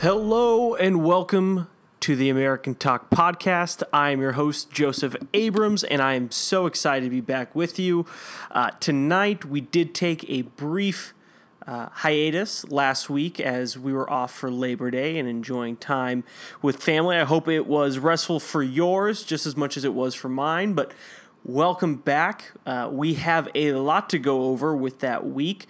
Hello and welcome to the American Talk Podcast. I am your host, Joseph Abrams, and I am so excited to be back with you. Tonight, we did take a brief hiatus last week as we were off for Labor Day and enjoying time with family. I hope it was restful for yours just as much as it was for mine, but welcome back. We have a lot to go over with that week.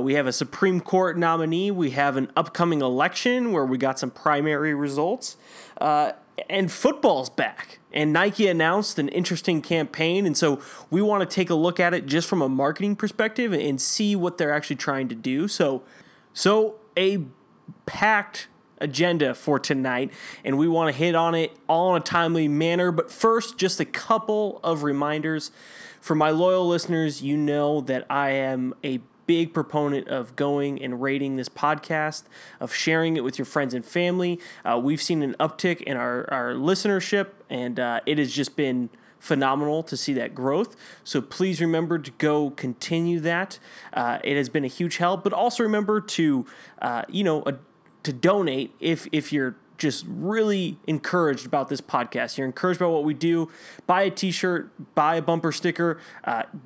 We have a Supreme Court nominee. We have an upcoming election where we got some primary results. And football's back. And Nike announced an interesting campaign. And so we want to take a look at it just from a marketing perspective and see what they're actually trying to do. So a packed agenda for tonight, and we want to hit on it all in a timely manner. But first, just a couple of reminders. For my loyal listeners, you know that I am a big proponent of going and rating this podcast, of sharing it with your friends and family. We've seen an uptick in our listenership, and it has just been phenomenal to see that growth. So please remember to go continue that. It has been a huge help, but also remember to, to donate if you're just really encouraged about this podcast. You're encouraged by what we do. Buy a t-shirt, buy a bumper sticker,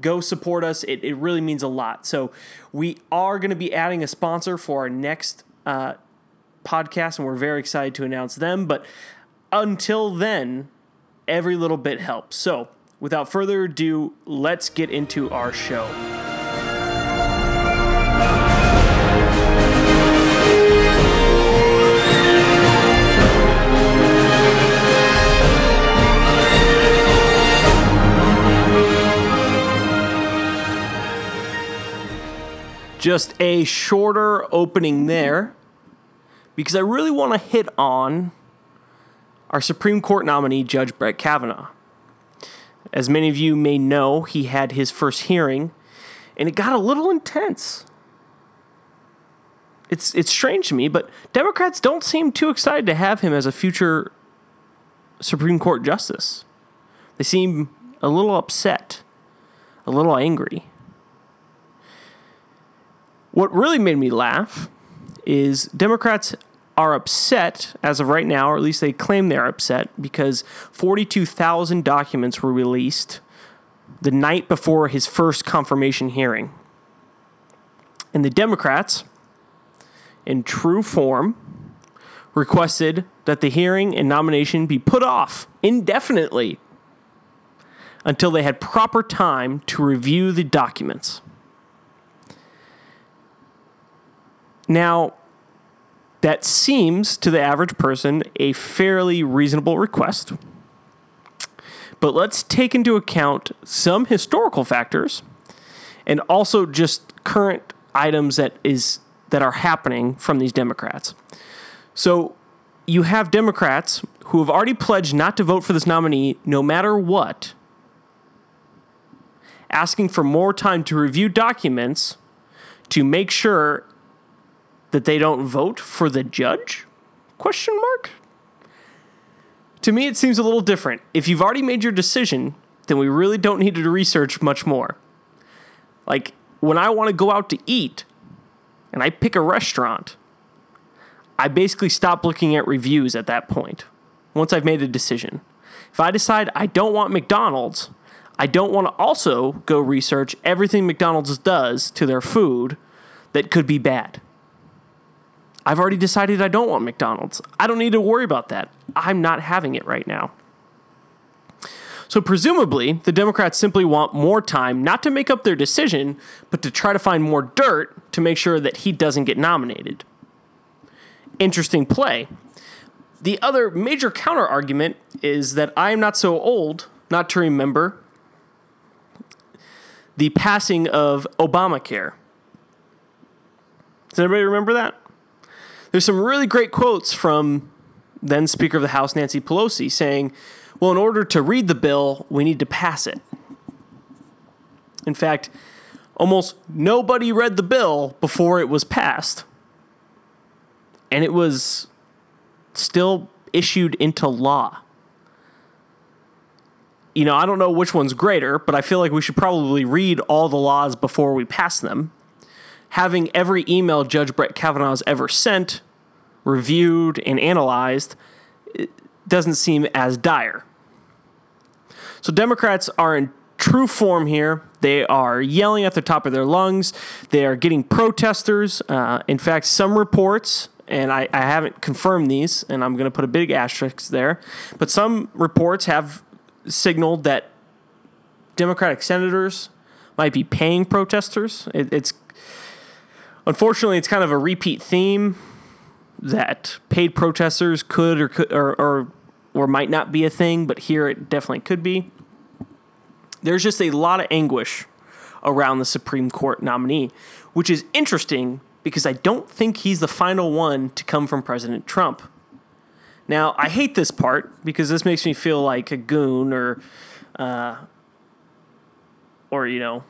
go support us. It really means a lot. So we are going to be adding a sponsor for our next podcast, and we're very excited to announce them. But until then, every little bit helps. So without further ado, let's get into our show. Just a shorter opening there because I really want to hit on our Supreme Court nominee, Judge Brett Kavanaugh. As many of you may know, he had his first hearing, and it got a little intense. It's strange to me, but Democrats don't seem too excited to have him as a future Supreme Court justice. They seem a little upset, a little angry. What really made me laugh is Democrats are upset as of right now, or at least they claim they're upset, because 42,000 documents were released the night before his first confirmation hearing. And the Democrats, in true form, requested that the hearing and nomination be put off indefinitely until they had proper time to review the documents. Now, that seems, to the average person, a fairly reasonable request. But let's take into account some historical factors and also just current items that are happening from these Democrats. So you have Democrats who have already pledged not to vote for this nominee no matter what, asking for more time to review documents to make sure that they don't vote for the judge? Question mark? To me, it seems a little different. If you've already made your decision, then we really don't need to research much more. Like, when I want to go out to eat, and I pick a restaurant, I basically stop looking at reviews at that point, once I've made a decision. If I decide I don't want McDonald's, I don't want to also go research everything McDonald's does to their food that could be bad. I've already decided I don't want McDonald's. I don't need to worry about that. I'm not having it right now. So presumably, the Democrats simply want more time, not to make up their decision, but to try to find more dirt to make sure that he doesn't get nominated. Interesting play. The other major counterargument is that I am not so old not to remember the passing of Obamacare. Does anybody remember that? There's some really great quotes from then Speaker of the House, Nancy Pelosi, saying, well, in order to read the bill, we need to pass it. In fact, almost nobody read the bill before it was passed. And it was still issued into law. You know, I don't know which one's greater, but I feel like we should probably read all the laws before we pass them. Having every email Judge Brett Kavanaugh's ever sent reviewed and analyzed, it doesn't seem as dire. So Democrats are in true form here. They are yelling at the top of their lungs. They are getting protesters. In fact, some reports, and I haven't confirmed these, and I'm going to put a big asterisk there, but some reports have signaled that Democratic senators might be paying protesters. It's unfortunately, it's kind of a repeat theme that paid protesters could or might not be a thing, but here it definitely could be. There's just a lot of anguish around the Supreme Court nominee, which is interesting because I don't think he's the final one to come from President Trump. Now, I hate this part because this makes me feel like a goon or you know,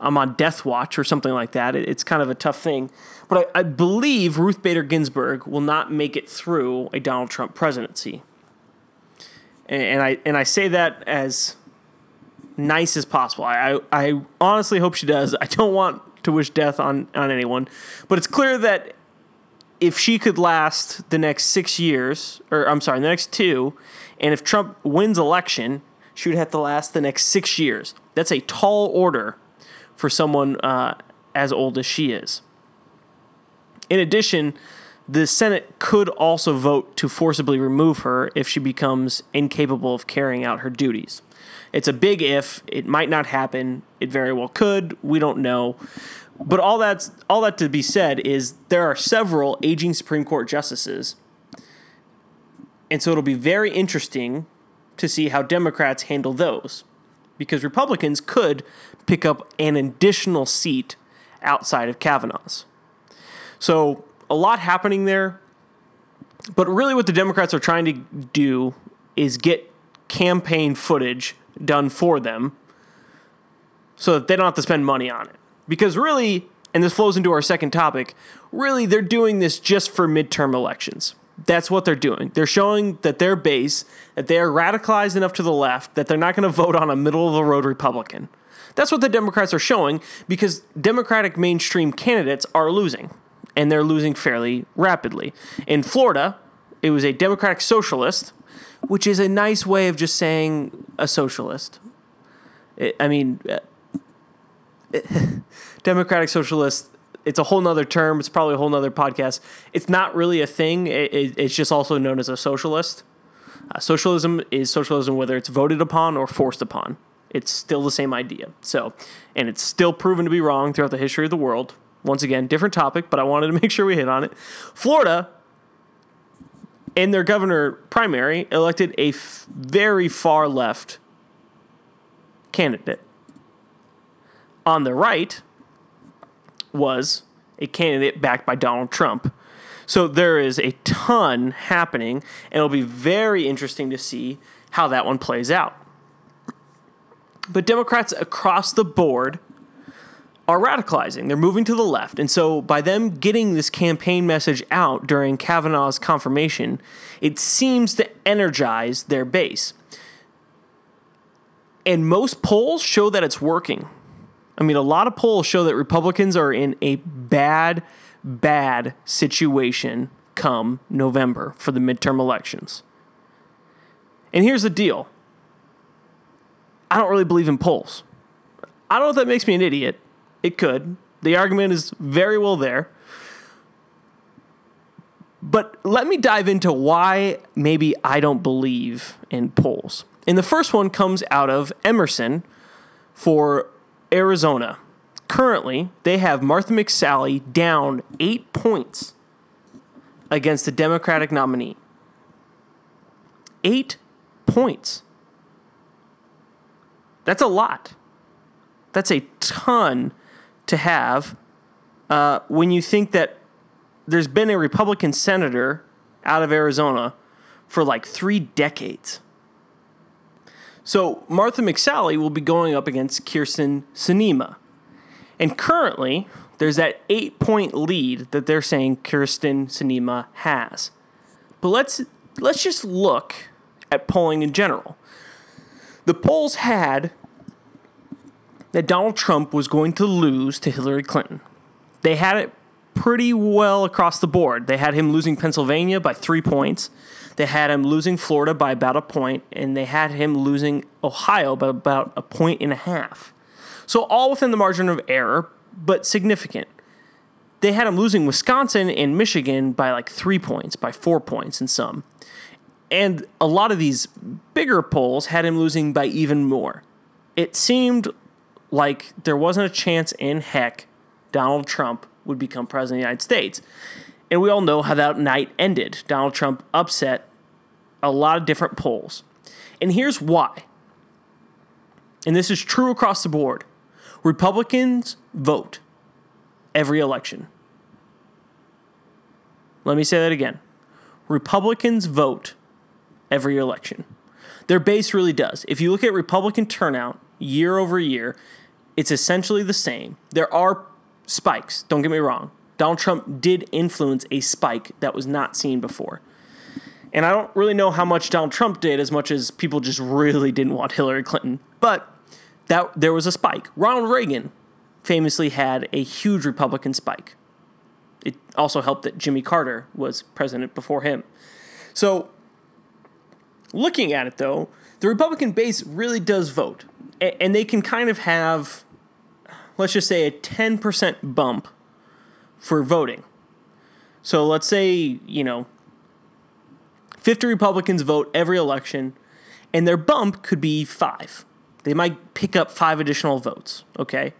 I'm on death watch or something like that. It's kind of a tough thing. But I believe Ruth Bader Ginsburg will not make it through a Donald Trump presidency. And I say that as nice as possible. I honestly hope she does. I don't want to wish death on anyone. But it's clear that if she could last the next 6 years, the next two, and if Trump wins election, she would have to last the next 6 years. That's a tall order for someone as old as she is. In addition, the Senate could also vote to forcibly remove her if she becomes incapable of carrying out her duties. It's a big if. It might not happen. It very well could. We don't know. But all that to be said is there are several aging Supreme Court justices, and so it'll be very interesting to see how Democrats handle those, because Republicans could pick up an additional seat outside of Kavanaugh's. So a lot happening there, but really what the Democrats are trying to do is get campaign footage done for them so that they don't have to spend money on it. Because really, and this flows into our second topic, really they're doing this just for midterm elections. That's what they're doing. They're showing that their base, that they are radicalized enough to the left, that they're not going to vote on a middle-of-the-road Republican. That's what the Democrats are showing because Democratic mainstream candidates are losing, and they're losing fairly rapidly. In Florida, it was a Democratic socialist, which is a nice way of just saying a socialist. Democratic socialist, it's a whole nother term. It's probably a whole nother podcast. It's not really a thing. It's just also known as a socialist. Socialism is socialism, whether it's voted upon or forced upon. It's still the same idea. So, and it's still proven to be wrong throughout the history of the world. Once again, different topic, but I wanted to make sure we hit on it. Florida, in their governor primary, elected a very far left candidate. On the right was a candidate backed by Donald Trump. So there is a ton happening, and it'll be very interesting to see how that one plays out. But Democrats across the board are radicalizing. They're moving to the left. And so by them getting this campaign message out during Kavanaugh's confirmation, it seems to energize their base. And most polls show that it's working. I mean, a lot of polls show that Republicans are in a bad, bad situation come November for the midterm elections. And here's the deal. I don't really believe in polls. I don't know if that makes me an idiot. It could. The argument is very well there. But let me dive into why maybe I don't believe in polls. And the first one comes out of Emerson for Arizona. Currently, they have Martha McSally down 8 points against the Democratic nominee. 8 points. That's a lot. That's a ton to have when you think that there's been a Republican senator out of Arizona for like 3 decades. So Martha McSally will be going up against Kirsten Sinema. And currently, there's that 8-point lead that they're saying Kirsten Sinema has. But let's just look at polling in general. The polls had that Donald Trump was going to lose to Hillary Clinton. They had it pretty well across the board. They had him losing Pennsylvania by 3 points. They had him losing Florida by about a point, and they had him losing Ohio by about a point and a half. So all within the margin of error, but significant. They had him losing Wisconsin and Michigan by like 3 points, by 4 points in some. And a lot of these bigger polls had him losing by even more. It seemed like there wasn't a chance in heck Donald Trump would become president of the United States. And we all know how that night ended. Donald Trump upset a lot of different polls. And here's why. And this is true across the board. Republicans vote every election. Let me say that again. Republicans vote every election. Their base really does. If you look at Republican turnout year over year, it's essentially the same. There are spikes, don't get me wrong. Donald Trump did influence a spike that was not seen before. And I don't really know how much Donald Trump did as much as people just really didn't want Hillary Clinton. But that there was a spike. Ronald Reagan famously had a huge Republican spike. It also helped that Jimmy Carter was president before him. So looking at it, though, the Republican base really does vote. And they can kind of have, let's just say, a 10% bump for voting. So let's say, 50 Republicans vote every election, and their bump could be 5. They might pick up 5 additional votes, okay?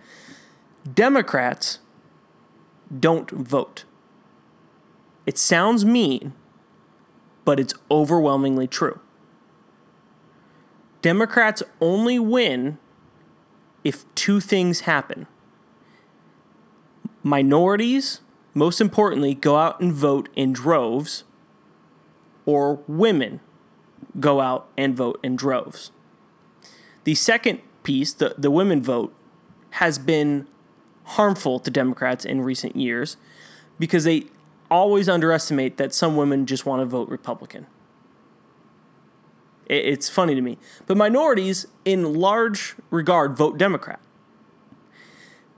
Democrats don't vote. It sounds mean, but it's overwhelmingly true. Democrats only win if two things happen. Minorities, most importantly, go out and vote in droves, or women go out and vote in droves. The second piece, the women vote, has been harmful to Democrats in recent years because they always underestimate that some women just want to vote Republican. It's funny to me. But minorities, in large regard, vote Democrat.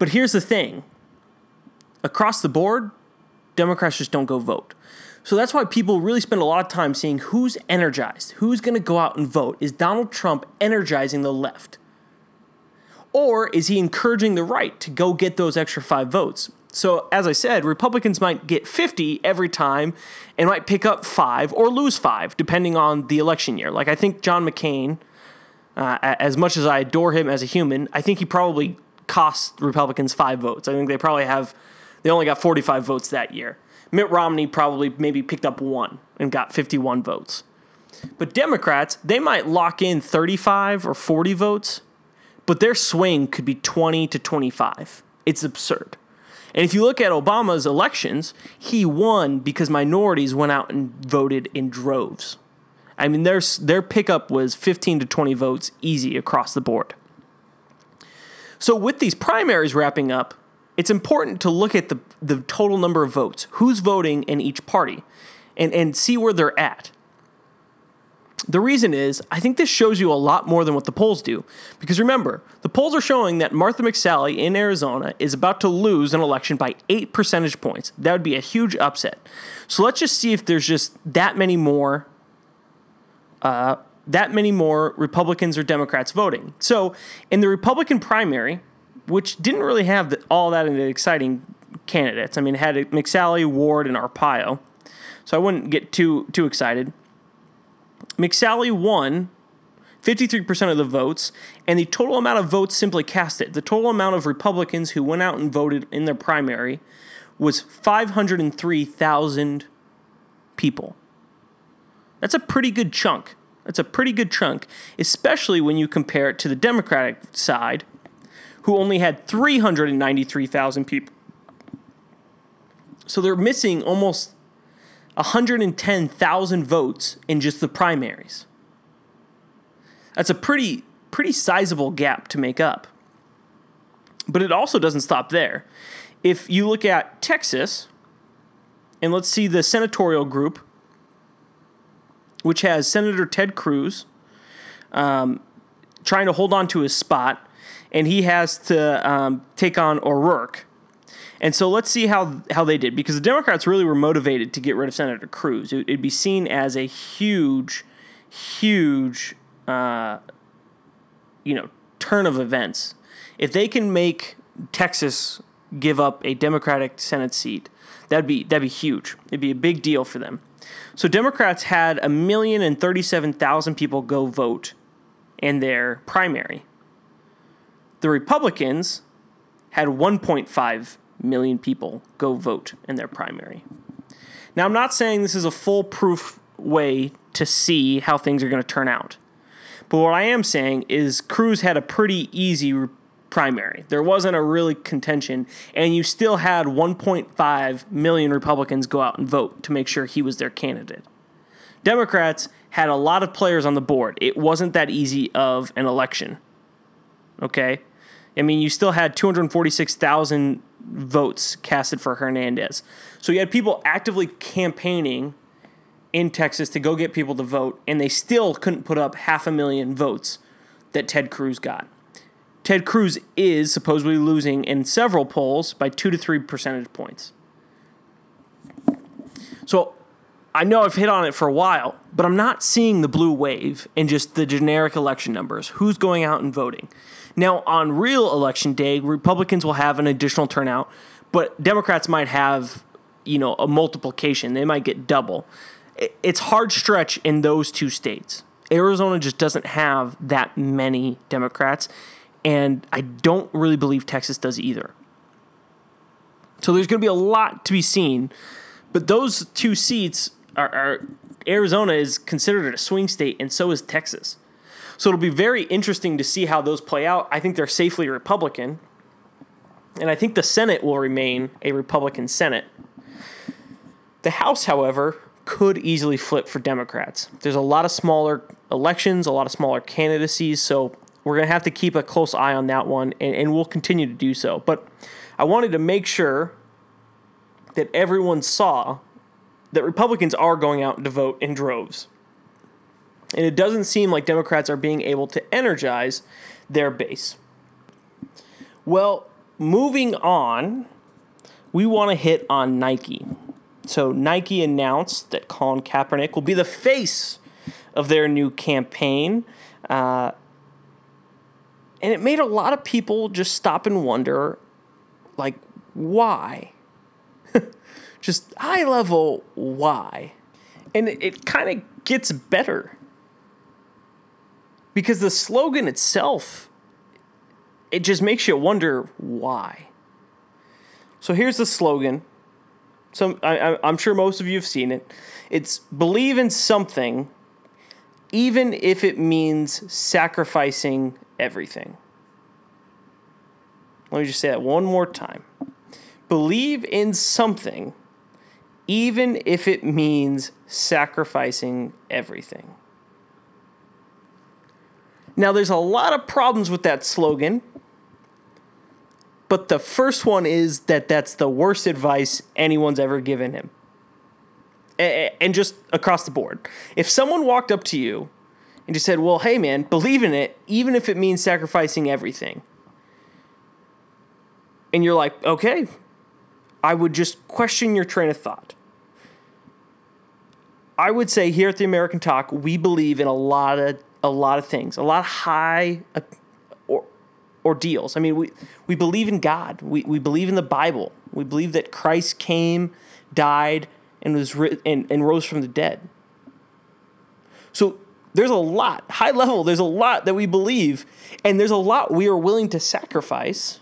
But here's the thing. Across the board, Democrats just don't go vote. So that's why people really spend a lot of time seeing who's energized, who's going to go out and vote. Is Donald Trump energizing the left? Or is he encouraging the right to go get those extra 5 votes? So as I said, Republicans might get 50 every time and might pick up 5 or lose 5, depending on the election year. Like I think John McCain, as much as I adore him as a human, I think he probably cost Republicans 5 votes. I think they probably have... They only got 45 votes that year. Mitt Romney probably maybe picked up 1 and got 51 votes. But Democrats, they might lock in 35 or 40 votes, but their swing could be 20 to 25. It's absurd. And if you look at Obama's elections, he won because minorities went out and voted in droves. I mean, their pickup was 15 to 20 votes easy across the board. So with these primaries wrapping up, it's important to look at the total number of votes, who's voting in each party, and see where they're at. The reason is, I think this shows you a lot more than what the polls do. Because remember, the polls are showing that Martha McSally in Arizona is about to lose an election by 8 percentage points. That would be a huge upset. So let's just see if there's just that many more Republicans or Democrats voting. So in the Republican primary, which didn't really have all that exciting candidates. I mean, it had McSally, Ward, and Arpaio, so I wouldn't get too excited. McSally won 53% of the votes, and the total amount of votes simply casted, the total amount of Republicans who went out and voted in their primary, was 503,000 people. That's a pretty good chunk. Especially when you compare it to the Democratic side, who only had 393,000 people. So they're missing almost 110,000 votes in just the primaries. That's a pretty sizable gap to make up. But it also doesn't stop there. If you look at Texas, and let's see the senatorial group, which has Senator Ted Cruz trying to hold on to his spot, and he has to take on O'Rourke. And so let's see how they did, because the Democrats really were motivated to get rid of Senator Cruz. It'd be seen as a huge, turn of events. If they can make Texas give up a Democratic Senate seat, that'd be huge. It'd be a big deal for them. So Democrats had 1,037,000 people go vote in their primary. The Republicans had 1.5 million people go vote in their primary. Now, I'm not saying this is a foolproof way to see how things are going to turn out. But what I am saying is Cruz had a pretty easy primary. There wasn't a really contention, and you still had 1.5 million Republicans go out and vote to make sure he was their candidate. Democrats had a lot of players on the board. It wasn't that easy of an election. Okay? I mean, you still had 246,000 votes casted for Hernandez. So you had people actively campaigning in Texas to go get people to vote, and they still couldn't put up 500,000 votes that Ted Cruz got. Ted Cruz is supposedly losing in several polls by 2 to 3 percentage points. So I know I've hit on it for a while, but I'm not seeing the blue wave in just the generic election numbers. Who's going out and voting? Now, on real election day, Republicans will have an additional turnout, but Democrats might have, a multiplication. They might get double. It's hard stretch in those two states. Arizona just doesn't have that many Democrats, and I don't really believe Texas does either. So there's going to be a lot to be seen, but those two seats are Arizona is considered a swing state, and so is Texas. So it'll be very interesting to see how those play out. I think they're safely Republican, and I think the Senate will remain a Republican Senate. The House, however, could easily flip for Democrats. There's a lot of smaller elections, a lot of smaller candidacies, so we're going to have to keep a close eye on that one, and we'll continue to do so. But I wanted to make sure that everyone saw that Republicans are going out to vote in droves. And it doesn't seem like Democrats are being able to energize their base. Well, moving on, we want to hit on Nike. So Nike announced that Colin Kaepernick will be the face of their new campaign. And it made a lot of people just stop and wonder, like, why? Just high-level why. And it kind of gets better. Because the slogan itself, it just makes you wonder why. So here's the slogan. So I'm sure most of you have seen it. It's believe in something, even if it means sacrificing everything. Let me just say that one more time. Believe in something, even if it means sacrificing everything. Now, there's a lot of problems with that slogan, but the first one is that that's the worst advice anyone's ever given him. And just across the board. If someone walked up to you and just said, well, hey, man, believe in it, even if it means sacrificing everything. And you're like, okay, I would just question your train of thought. I would say here at the American Talk, we believe in a lot of things, a lot of high ordeals. I mean, we believe in God. We believe in the Bible. We believe that Christ came, died, and was and rose from the dead. So there's a lot, high level, there's a lot that we believe, and there's a lot we are willing to sacrifice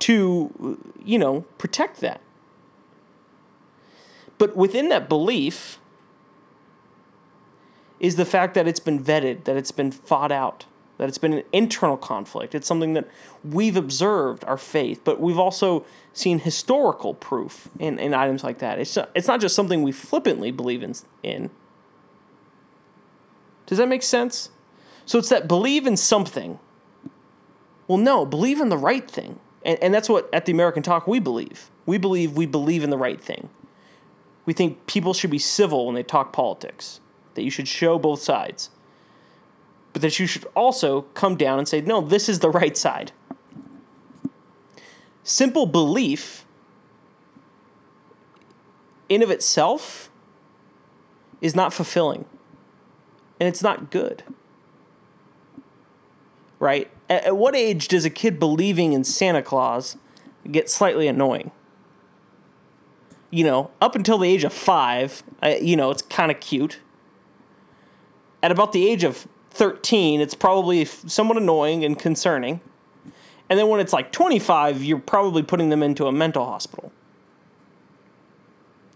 to, protect that. But within that belief is the fact that it's been vetted, that it's been fought out, that it's been an internal conflict. It's something that we've observed, our faith, but we've also seen historical proof in items like that. It's not just something we flippantly believe in. Does that make sense? So it's that believe in something. Well, no, believe in the right thing. And that's what, at the American Talk, we believe. We believe in the right thing. We think people should be civil when they talk politics, that you should show both sides, but that you should also come down and say, no, this is the right side. simple belief in of itself is not fulfilling, and it's not good, right? At what age does a kid believing in Santa Claus get slightly annoying? You know, up until the age of 5, you know, it's kind of cute. At about the age of 13, it's probably somewhat annoying and concerning. And then when it's like 25, you're probably putting them into a mental hospital.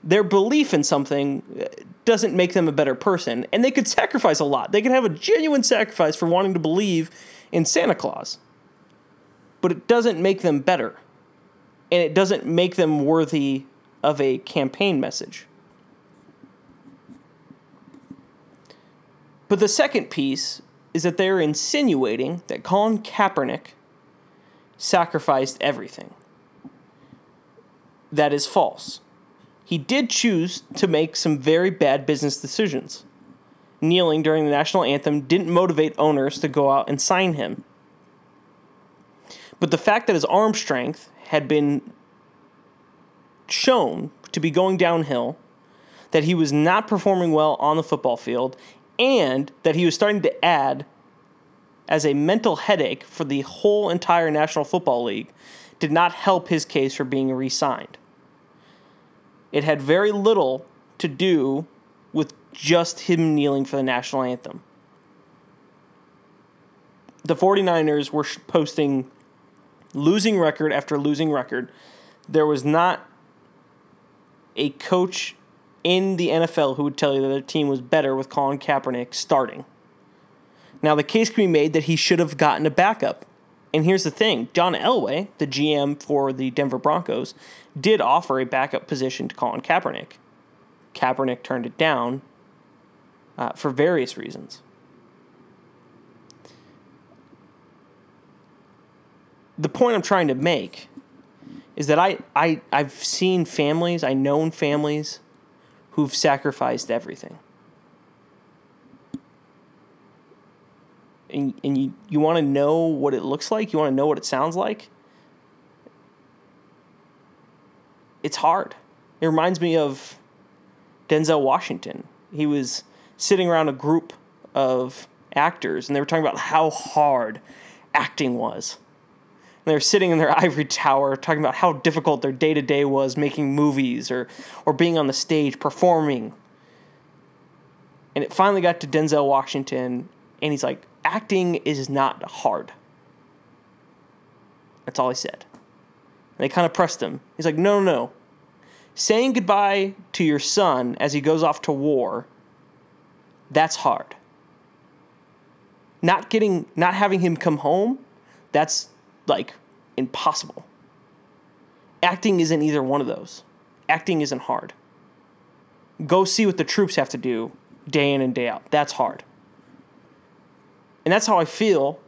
Their belief in something doesn't make them a better person, and they could sacrifice a lot. They could have a genuine sacrifice for wanting to believe in Santa Claus, but it doesn't make them better, and it doesn't make them worthy of a campaign message. But the second piece is that they're insinuating that Colin Kaepernick sacrificed everything. That is false. He did choose to make some very bad business decisions. Kneeling during the national anthem didn't motivate owners to go out and sign him. But the fact that his arm strength had been shown to be going downhill, that he was not performing well on the football field, and that he was starting to add as a mental headache for the whole entire National Football League did not help his case for being re-signed. It had very little to do with just him kneeling for the national anthem. The 49ers were posting losing record after losing record. There was not a coach in the NFL who would tell you that their team was better with Colin Kaepernick starting. Now, the case can be made that he should have gotten a backup. And here's the thing, John Elway, the GM for the Denver Broncos, did offer a backup position to Colin Kaepernick. Kaepernick turned it down for various reasons. The point I'm trying to make is that I've seen families, I've known families who've sacrificed everything. And you want to know what it looks like? You want to know what it sounds like? It's hard. It reminds me of Denzel Washington. He was sitting around a group of actors, and they were talking about how hard acting was. And they were sitting in their ivory tower talking about how difficult their day-to-day was making movies or being on the stage performing. And it finally got to Denzel Washington, and he's like, acting is not hard. That's all he said. And they kind of pressed him. He's like, no. Saying goodbye to your son as he goes off to war, that's hard. Not having him come home, that's like impossible. Acting isn't either one of those. Acting isn't hard. Go see what the troops have to do day in and day out. That's hard. And that's how I feel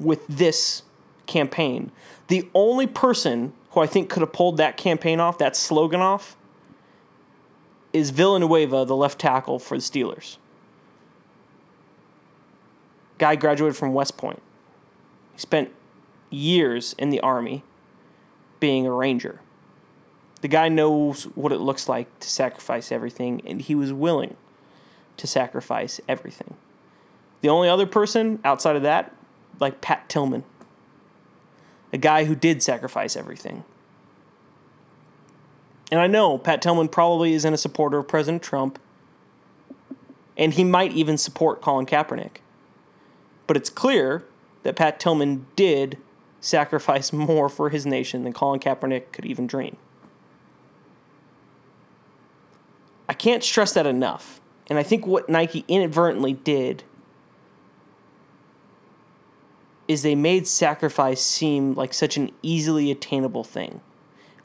with this campaign. The only person who I think could have pulled that campaign off, that slogan off, is Villanueva, the left tackle for the Steelers. Guy graduated from West Point. He spent years in the Army being a Ranger. The guy knows what it looks like to sacrifice everything, and he was willing to sacrifice everything. The only other person outside of that, like Pat Tillman, a guy who did sacrifice everything. And I know Pat Tillman probably isn't a supporter of President Trump, and he might even support Colin Kaepernick. But it's clear that Pat Tillman did sacrifice more for his nation than Colin Kaepernick could even dream. I can't stress that enough. And I think what Nike inadvertently did is they made sacrifice seem like such an easily attainable thing,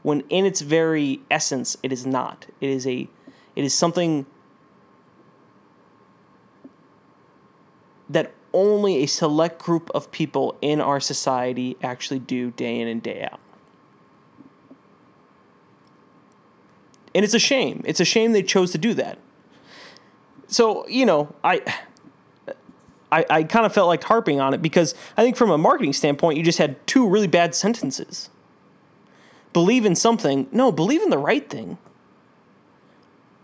when in its very essence it is not. It is something that only a select group of people in our society actually do day in and day out. And it's a shame. It's a shame they chose to do that. So, you know, I kind of felt like harping on it because I think from a marketing standpoint, you just had two really bad sentences. believe in something. No, believe in the right thing.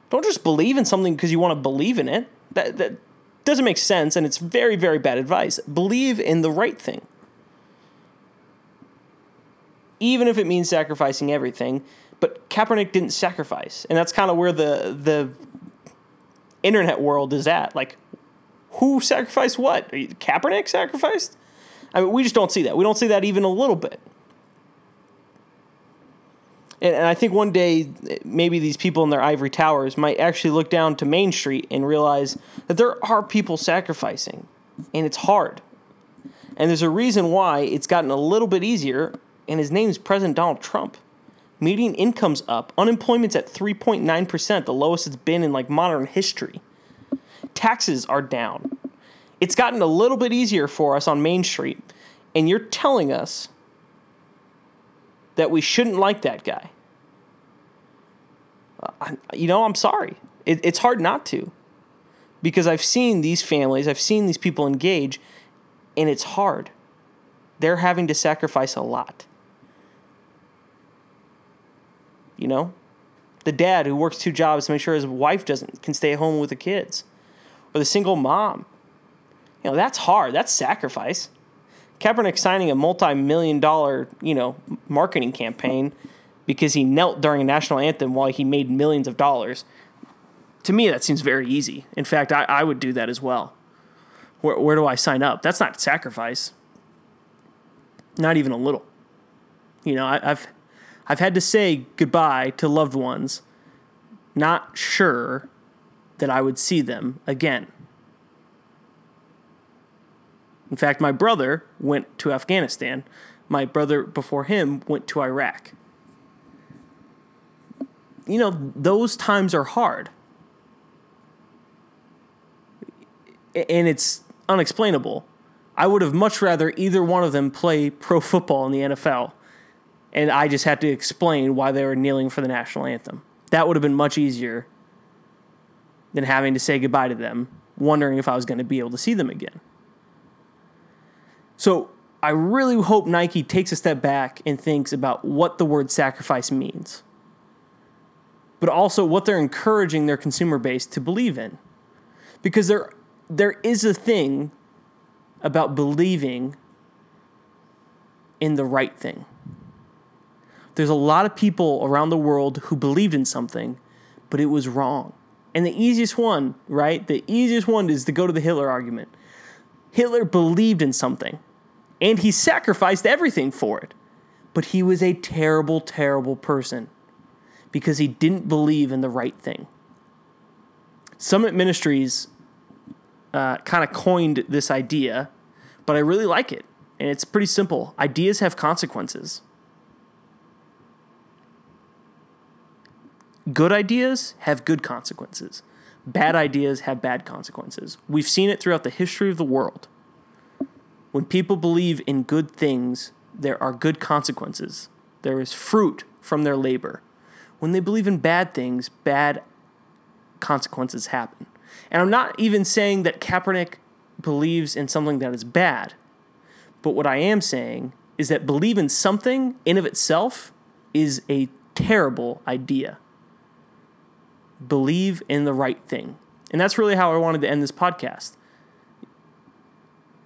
Don't just believe in something because you want to believe in it. That doesn't make sense, and it's very, very bad advice. Believe in the right thing. Even if it means sacrificing everything. But Kaepernick didn't sacrifice. And that's kind of where the internet world is at. Like, who sacrificed what? Kaepernick sacrificed? I mean, we just don't see that. We don't see that even a little bit. And I think one day, maybe these people in their ivory towers might actually look down to Main Street and realize that there are people sacrificing. And it's hard. And there's a reason why it's gotten a little bit easier. And his name is President Donald Trump. Median income's up. Unemployment's at 3.9%, the lowest it's been in, like, modern history. Taxes are down. It's gotten a little bit easier for us on Main Street. And you're telling us that we shouldn't like that guy. I'm sorry. It's hard not to. Because I've seen these families, I've seen these people engage, and it's hard. They're having to sacrifice a lot. You know, the dad who works two jobs to make sure his wife can stay home with the kids, or the single mom. You know, that's hard. That's sacrifice. Kaepernick signing a multi-million-dollar, marketing campaign because he knelt during a national anthem while he made millions of dollars. To me, that seems very easy. In fact, I would do that as well. Where do I sign up? That's not sacrifice. Not even a little. I've had to say goodbye to loved ones, not sure that I would see them again. In fact, my brother went to Afghanistan. My brother before him went to Iraq. Those times are hard. And it's unexplainable. I would have much rather either one of them play pro football in the NFL. And I just had to explain why they were kneeling for the national anthem. That would have been much easier than having to say goodbye to them, wondering if I was going to be able to see them again. So I really hope Nike takes a step back and thinks about what the word sacrifice means, but also what they're encouraging their consumer base to believe in. Because there is a thing about believing in the right thing. There's a lot of people around the world who believed in something, but it was wrong. And the easiest one, right? The easiest one is to go to the Hitler argument. Hitler believed in something, and he sacrificed everything for it. But he was a terrible, terrible person because he didn't believe in the right thing. Summit Ministries kind of coined this idea, but I really like it. And it's pretty simple. Ideas have consequences. Good ideas have good consequences. Bad ideas have bad consequences. We've seen it throughout the history of the world. When people believe in good things, there are good consequences. There is fruit from their labor. When they believe in bad things, bad consequences happen. And I'm not even saying that Kaepernick believes in something that is bad. But what I am saying is that believe in something in of itself is a terrible idea. Believe in the right thing. And that's really how I wanted to end this podcast.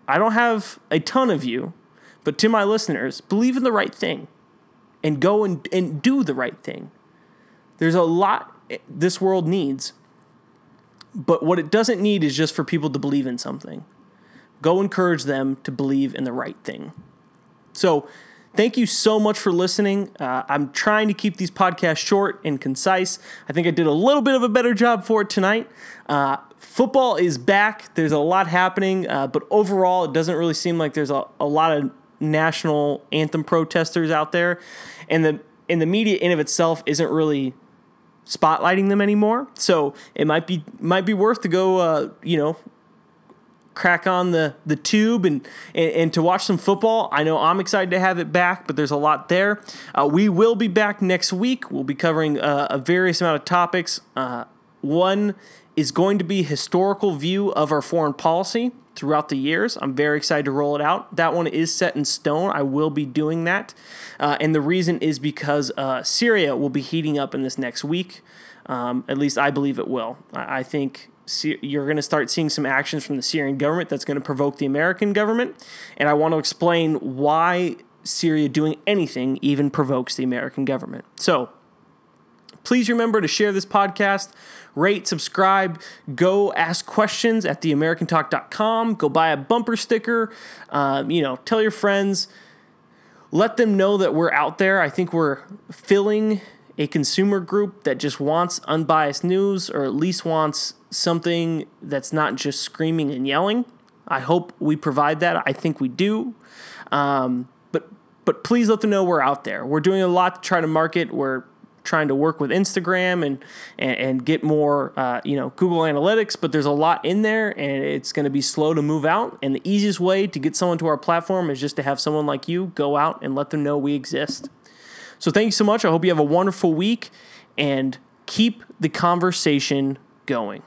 I don't have a ton of you, but to my listeners, believe in the right thing and go and do the right thing. There's a lot this world needs, but what it doesn't need is just for people to believe in something. Go encourage them to believe in the right thing. So thank you so much for listening. I'm trying to keep these podcasts short and concise. I think I did a little bit of a better job for it tonight. Football is back. There's a lot happening, but overall, it doesn't really seem like there's a lot of national anthem protesters out there, and the media in of itself isn't really spotlighting them anymore. So it might be worth to go, crack on the tube and to watch some football. I know I'm excited to have it back, but there's a lot there. We will be back next week. We'll be covering a various amount of topics. One is going to be historical view of our foreign policy throughout the years. I'm very excited to roll it out. That one is set in stone. I will be doing that. And the reason is because Syria will be heating up in this next week. At least I believe it will. I think you're going to start seeing some actions from the Syrian government that's going to provoke the American government. And I want to explain why Syria doing anything even provokes the American government. So please remember to share this podcast, rate, subscribe, go ask questions at theamericantalk.com, go buy a bumper sticker, tell your friends, let them know that we're out there. I think we're filling a consumer group that just wants unbiased news, or at least wants something that's not just screaming and yelling. I hope we provide that. I think we do. But please let them know we're out there. We're doing a lot to try to market. We're trying to work with Instagram and get more, Google Analytics, but there's a lot in there and it's going to be slow to move out. And the easiest way to get someone to our platform is just to have someone like you go out and let them know we exist. So thank you so much. I hope you have a wonderful week and keep the conversation going.